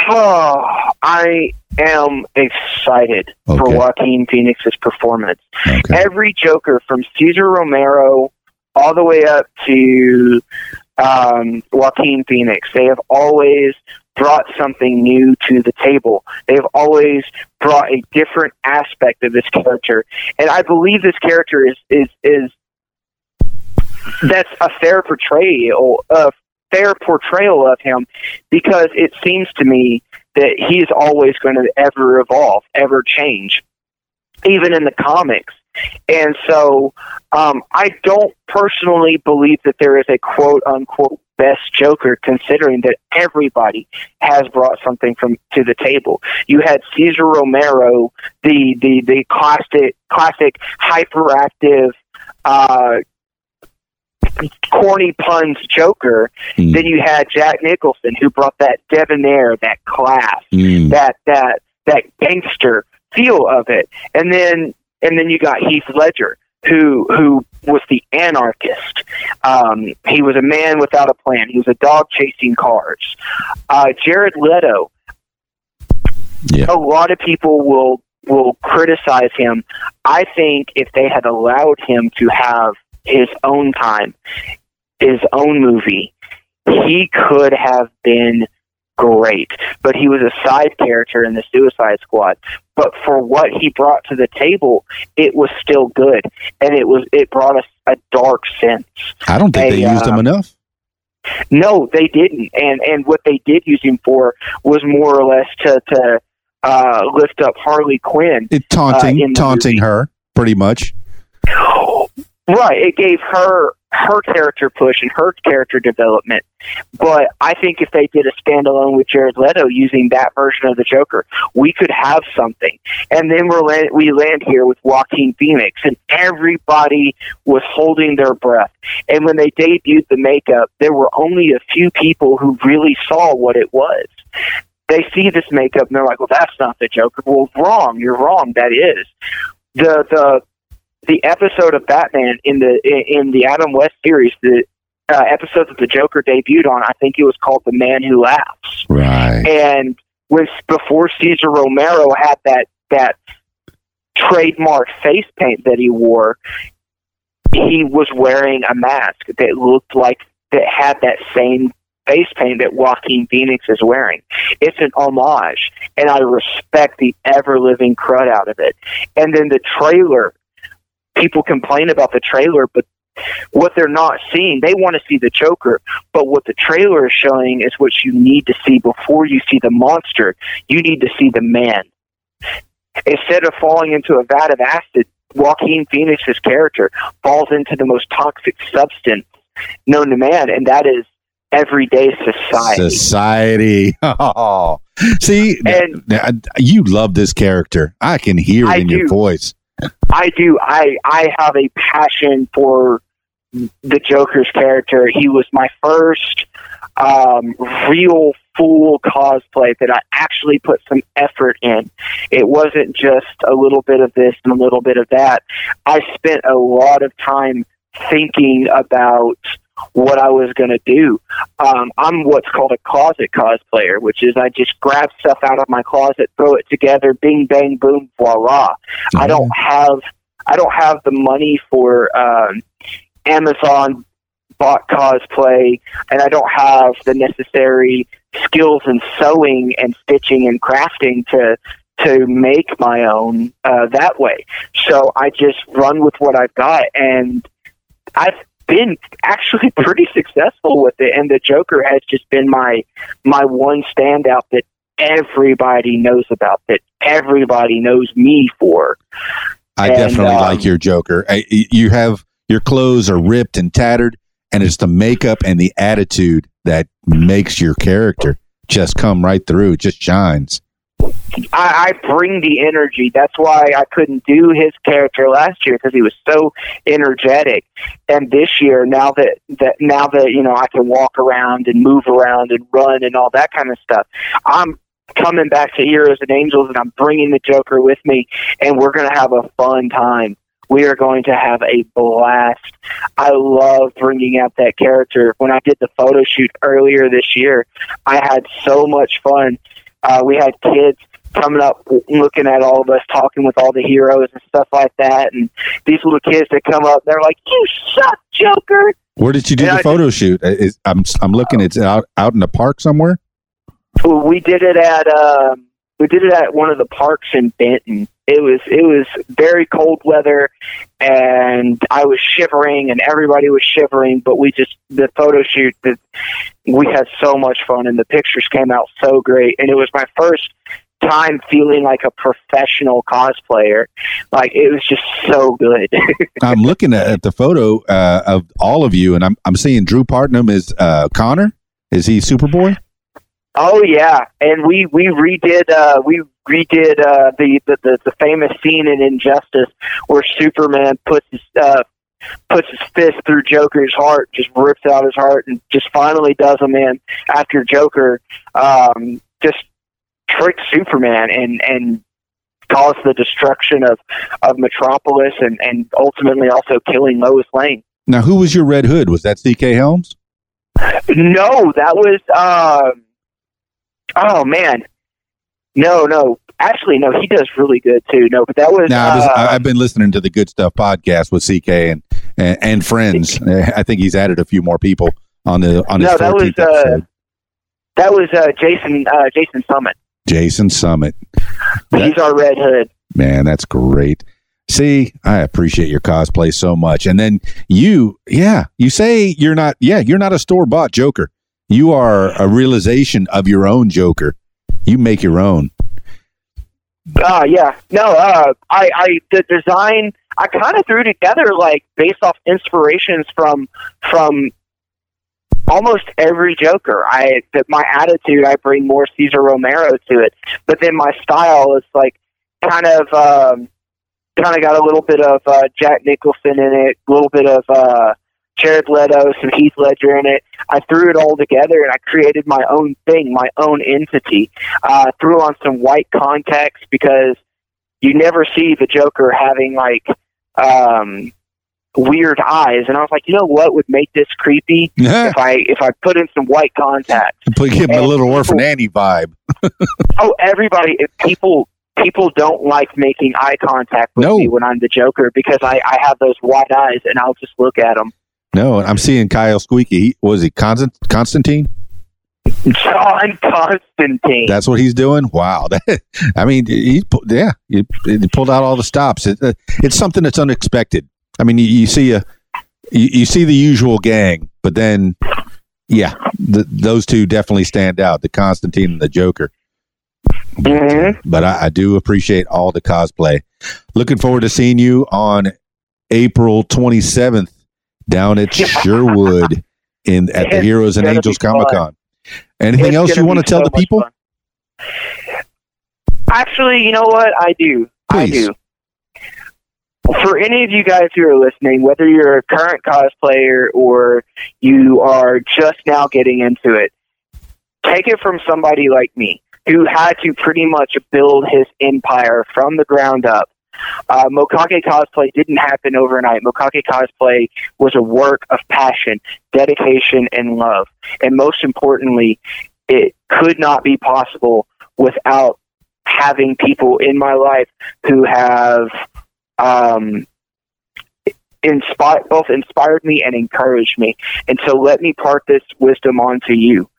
Oh, I am excited okay. for Joaquin Phoenix's performance. Okay. Every Joker, from Cesar Romero all the way up to Um, Joaquin Phoenix, they have always brought something new to the table. They've always brought a different aspect of this character, and I believe this character is is is that's a fair portrayal, a fair portrayal of him, because it seems to me that he is always going to ever evolve, ever change, even in the comics. And so um, I don't personally believe that there is a quote-unquote best Joker, considering that everybody has brought something from to the table. You had Cesar Romero, the the, the classic, classic hyperactive, uh, corny puns Joker. Mm. Then you had Jack Nicholson, who brought that debonair, that class, mm. that, that, that gangster feel of it. And then... And then you got Heath Ledger, who who was the anarchist. Um, he was a man without a plan. He was a dog chasing cars. Uh, Jared Leto. Yeah. A lot of people will will criticize him. I think if they had allowed him to have his own time, his own movie, he could have been great, but he was a side character in the Suicide Squad. But for what he brought to the table, it was still good, and it was it brought us a, a dark sense. I don't think a, they used um, him enough. No, they didn't, and and what they did use him for was more or less to to uh, lift up Harley Quinn, it taunting uh, taunting movie. her pretty much. Right, it gave her. her character push and her character development. But I think if they did a standalone with Jared Leto using that version of the Joker, we could have something. And then we're land, we land here with Joaquin Phoenix, and everybody was holding their breath. And when they debuted the makeup, there were only a few people who really saw what it was. They see this makeup and they're like, well, that's not the Joker. Well, wrong. You're wrong. That is. The, the, The episode of Batman in the in the Adam West series, the uh, episode that the Joker debuted on, I think it was called "The Man Who Laughs." Right. And with before Cesar Romero had that that trademark face paint that he wore, he was wearing a mask that looked like that had that same face paint that Joaquin Phoenix is wearing. It's an homage, and I respect the ever living crud out of it. And then the trailer. People complain about the trailer, but what they're not seeing. They want to see the Joker, but what the trailer is showing is what you need to see before you see the monster. You need to see the man. Instead of falling into a vat of acid, Joaquin Phoenix's character falls into the most toxic substance known to man, and that is everyday society. Society. Oh. See, and th- th- you love this character. I can hear it in your voice. I do. I, I have a passion for the Joker's character. He was my first um, real full cosplay that I actually put some effort in. It wasn't just a little bit of this and a little bit of that. I spent a lot of time thinking about what I was going to do. Um, I'm what's called a closet cosplayer, which is I just grab stuff out of my closet, throw it together, bing, bang, boom, voila. Mm-hmm. I don't have, I don't have the money for um, Amazon bought cosplay, and I don't have the necessary skills in sewing and stitching and crafting to to make my own uh, that way. So I just run with what I've got, and I've been actually pretty successful with it, and the Joker has just been my my one standout that everybody knows about, that everybody knows me for. I and, definitely um, like your Joker. I, you have your clothes are ripped and tattered, and it's the makeup and the attitude that makes your character just come right through. It just shines. I, I bring the energy. That's why I couldn't do his character last year, because he was so energetic. And this year, now that, that now that you know I can walk around and move around and run and all that kind of stuff, I'm coming back to Heroes and Angels, and I'm bringing the Joker with me, and we're going to have a fun time. We are going to have a blast. I love bringing out that character. When I did the photo shoot earlier this year, I had so much fun. Uh, we had kids coming up, looking at all of us, talking with all the heroes and stuff like that. And these little kids, they come up, they're like, "You suck, Joker!" Where did you do and the I photo did, shoot? Is, I'm I'm looking. It's out out in the park somewhere. We did it at uh, we did it at one of the parks in Benton. It was it was very cold weather, and I was shivering, and everybody was shivering. But we just the photo shoot that we had so much fun, and the pictures came out so great. And it was my first time feeling like a professional cosplayer. Like, it was just so good. I'm looking at the photo uh, of all of you, and I'm I'm seeing Drew Putnam is uh, Connor. Is he Superboy? Oh yeah, and we we redid uh, we redid uh, the, the the famous scene in Injustice where Superman puts his uh, puts his fist through Joker's heart, just rips out his heart, and just finally does him in after Joker um, just tricks Superman and and caused the destruction of of Metropolis and and ultimately also killing Lois Lane. Now, who was your Red Hood? Was that C K Helms? No, that was. Uh, Oh man, no, no. Actually, no. He does really good too. No, but that was. No, I was, uh, I've been listening to the Good Stuff podcast with C K and and, and friends. I think he's added a few more people on the on his no, that was uh, that was uh, Jason uh, Jason Summit. Jason Summit. That, he's our Red Hood. Man, that's great. See, I appreciate your cosplay so much. And then you, yeah, you say you're not. Yeah, you're not a store bought Joker. You are a realization of your own Joker. You make your own. Uh, yeah. No, uh, I, I, the design, I kind of threw together, like, based off inspirations from, from almost every Joker. I, that my attitude, I bring more Cesar Romero to it. But then my style is, like, kind of, um, kind of got a little bit of uh, Jack Nicholson in it, a little bit of, uh, Jared Leto, some Heath Ledger in it. I threw it all together, and I created my own thing, my own entity. Uh, threw on some white contacts, because you never see the Joker having, like, um, weird eyes. And I was like, you know what would make this creepy? Yeah. If I if I put in some white contacts. Give him a little Orphan Annie vibe. Oh, everybody, if people... People don't like making eye contact with no. me when I'm the Joker, because I, I have those wide eyes, and I'll just look at them. No, I'm seeing Kyle Squeaky. He, was he Constant, Constantine? John Constantine. That's what he's doing? Wow. I mean, he, yeah, he, he pulled out all the stops. It, it's something that's unexpected. I mean, you, you see a you, you see the usual gang, but then, yeah, the, those two definitely stand out, the Constantine and the Joker. Mm-hmm. But I, I do appreciate all the cosplay. Looking forward to seeing you on April twenty-seventh down at Sherwood in at the Heroes and Angels Comic Con. Anything it's else you want to tell so the people? Fun. Actually, you know what? I do. Please. I do. For any of you guys who are listening, whether you're a current cosplayer or you are just now getting into it, take it from somebody like me, who had to pretty much build his empire from the ground up. Uh, Mokage cosplay didn't happen overnight. Mokage cosplay was a work of passion, dedication, and love. And most importantly, it could not be possible without having people in my life who have um, inspired, both inspired me and encouraged me. And so let me part this wisdom onto you.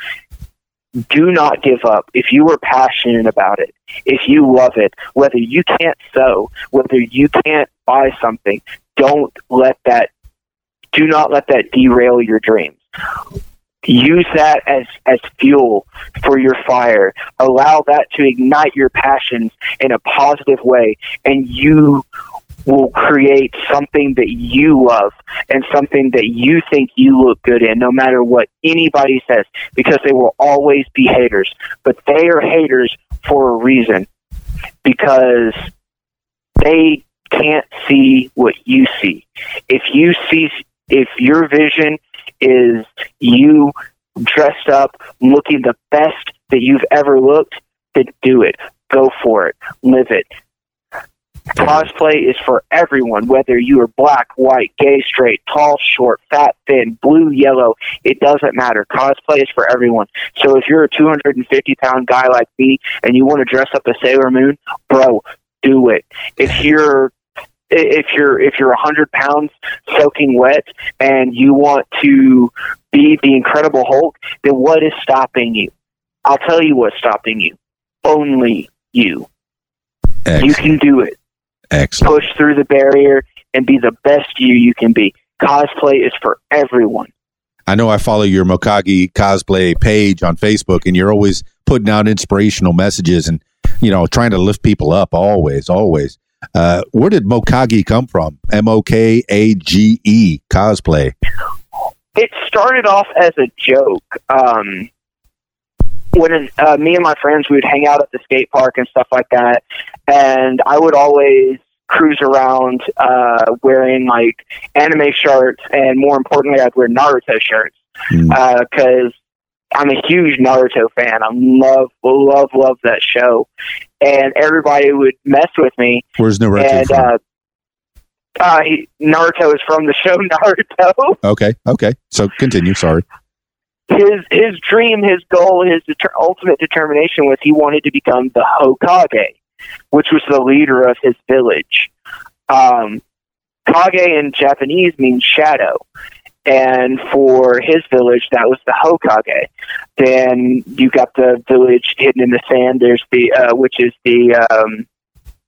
Do not give up. If you are passionate about it, if you love it, whether you can't sew, whether you can't buy something, don't let that, do not let that derail your dreams. Use that as, as fuel for your fire. Allow that to ignite your passions in a positive way, and you will create something that you love and something that you think you look good in, no matter what anybody says, because they will always be haters. But they are haters for a reason, because they can't see what you see. If you see, if your vision is you dressed up looking the best that you've ever looked, then do it. Go for it. Live it. Cosplay is for everyone, whether you are black, white, gay, straight, tall, short, fat, thin, blue, yellow, it doesn't matter. Cosplay is for everyone. So if you're a two hundred fifty pound guy like me and you want to dress up as Sailor Moon, bro, do it. If you're if you're if you're one hundred pounds soaking wet and you want to be the Incredible Hulk, then what is stopping you? I'll tell you what's stopping you. Only you. Excellent. You can do it. Excellent. Push through the barrier and be the best you you can be. Cosplay is for everyone. I know I follow your Mokage cosplay page on Facebook, and you're always putting out inspirational messages and, you know, trying to lift people up always, always. Uh, where did Mokage come from? M O K A G E cosplay. It started off as a joke. Um, when uh, me and my friends, we would hang out at the skate park and stuff like that. And I would always cruise around uh, wearing, like, anime shirts, and more importantly, I'd wear Naruto shirts, because mm. uh, I'm a huge Naruto fan. I love, love, love that show. And everybody would mess with me. Where's Naruto and, from? Uh, uh, he, Naruto is from the show Naruto. Okay, okay. So continue, sorry. His his dream, his goal, his de- ultimate determination was he wanted to become the Hokage, which was the leader of his village. Um, Kage in Japanese means shadow, and for his village, that was the Hokage. Then you got the village hidden in the sand. There's the uh, which is the um,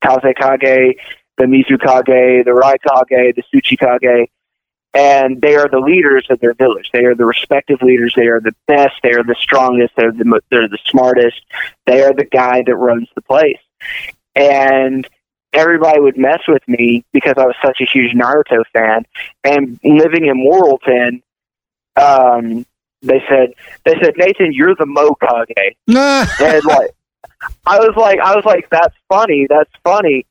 Kazekage, the Mizukage, the Raikage, the Tsuchikage, and they are the leaders of their village. They are the respective leaders. They are the best. They are the strongest. They're the they're the smartest. They are the guy that runs the place. And everybody would mess with me because I was such a huge Naruto fan. And living in Morrilton, um, they said, they said, Nathan, you're the Mokage. And like, I was like, I was like, that's funny. That's funny.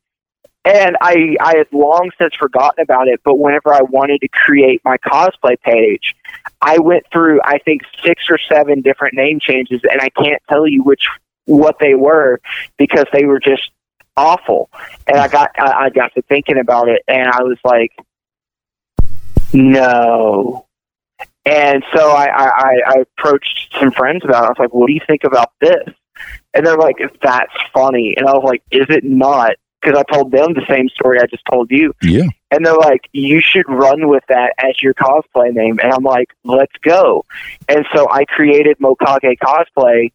And I, I had long since forgotten about it. But whenever I wanted to create my cosplay page, I went through, I think, six or seven different name changes, and I can't tell you which what they were because they were just awful. And I got I, I got to thinking about it, and I was like, no. And so I, I, I approached some friends about it. I was like, what do you think about this? And they're like, that's funny. And I was like, is it not? Because I told them the same story I just told you. Yeah. And they're like, you should run with that as your cosplay name. And I'm like, let's go. And so I created Mokage Cosplay,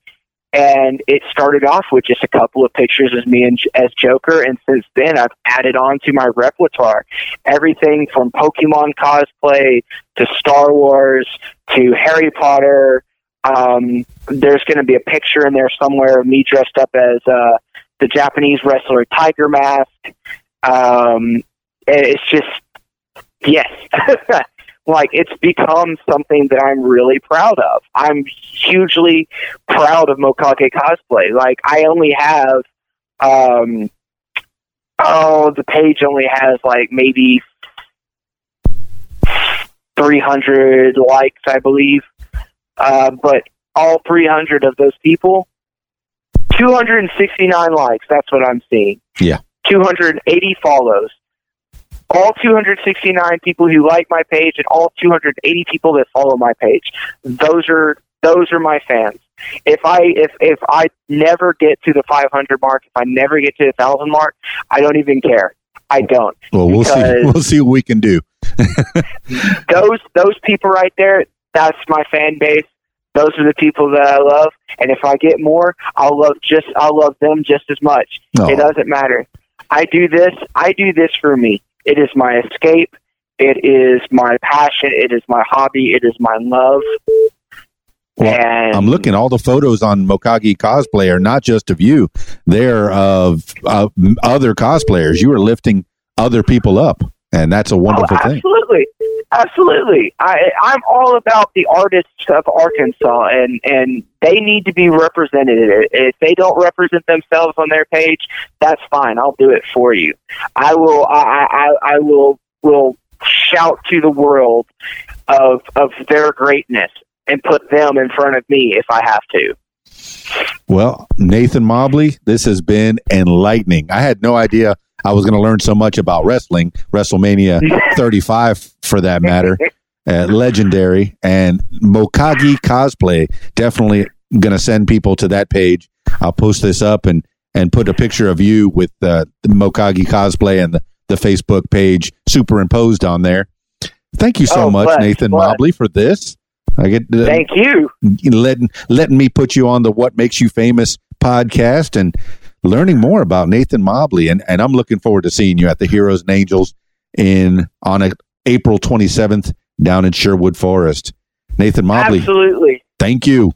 And it started off with just a couple of pictures of me and, as Joker, and since then I've added on to my repertoire. Everything from Pokemon cosplay to Star Wars to Harry Potter. Um, there's going to be a picture in there somewhere of me dressed up as uh, the Japanese wrestler Tiger Mask. Um, it's just, yes. Like, it's become something that I'm really proud of. I'm hugely proud of Mokage cosplay. Like, I only have, um, oh, the page only has, like, maybe three hundred likes, I believe. Uh, but all three hundred of those people, two hundred sixty-nine likes, that's what I'm seeing. Yeah. two hundred eighty follows. All two hundred sixty-nine people who like my page and all two hundred eighty people that follow my page, those are those are my fans. If I if if I never get to the five hundred mark, if I never get to the one thousand mark, I don't even care. I don't. Well, we'll see. We'll see what we can do. those those people right there, that's my fan base. Those are the people that I love, and if I get more, I'll love just I'll love them just as much. Oh. It doesn't matter. I do this. I do this for me. It is my escape. It is my passion. It is my hobby. It is my love. Well, and I'm looking. All the photos on Mokage cosplay are not just of you. They're of, of other cosplayers. You are lifting other people up, and that's a wonderful oh, absolutely. thing. Absolutely, absolutely. I, I'm all about the artists of Arkansas, and and they need to be represented. If they don't represent themselves on their page, that's fine. I'll do it for you. I will. I I, I will will shout to the world of of their greatness and put them in front of me if I have to. Well, Nathan Mobley, this has been enlightening. I had no idea I was going to learn so much about wrestling, WrestleMania thirty-five for that matter, uh, legendary, and Mokage cosplay. Definitely going to send people to that page. I'll post this up and, and put a picture of you with uh, the Mokage cosplay and the, the Facebook page superimposed on there. Thank you so oh, much, bless, Nathan bless. Mobley, for this. I get uh, thank you letting letting me put you on the What Makes You Famous podcast and learning more about Nathan Mobley, and and I'm looking forward to seeing you at the Heroes and Angels in on a, April twenty-seventh down in Sherwood Forest. Nathan Mobley, absolutely. Thank you,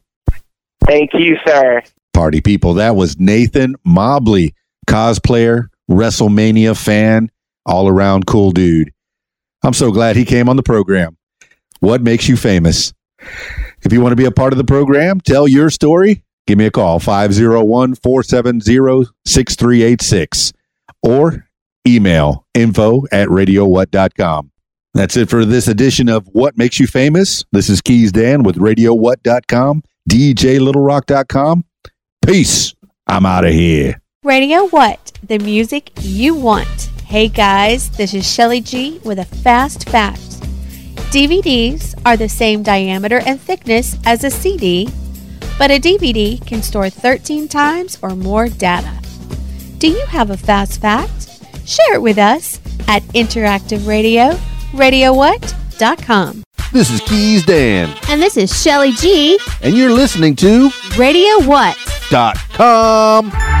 thank you, sir. Party people, that was Nathan Mobley, cosplayer, WrestleMania fan, all around cool dude. I'm so glad he came on the program. What Makes You Famous. If you want to be a part of the program, tell your story, give me a call, five oh one, four seven zero, six three eight six, or email info at radio what dot com. That's it for this edition of What Makes You Famous. This is Keys Dan with radio what dot com, D J Little Rock dot com. Peace. I'm out of here. Radio What, the music you want. Hey guys, this is Shelly G with a Fast Fact. D V Ds are the same diameter and thickness as a C D, but a D V D can store thirteen times or more data. Do you have a fast fact? Share it with us at Interactive Radio, radio what dot com. This is Keys Dan. And this is Shelly G. And you're listening to radio what dot com.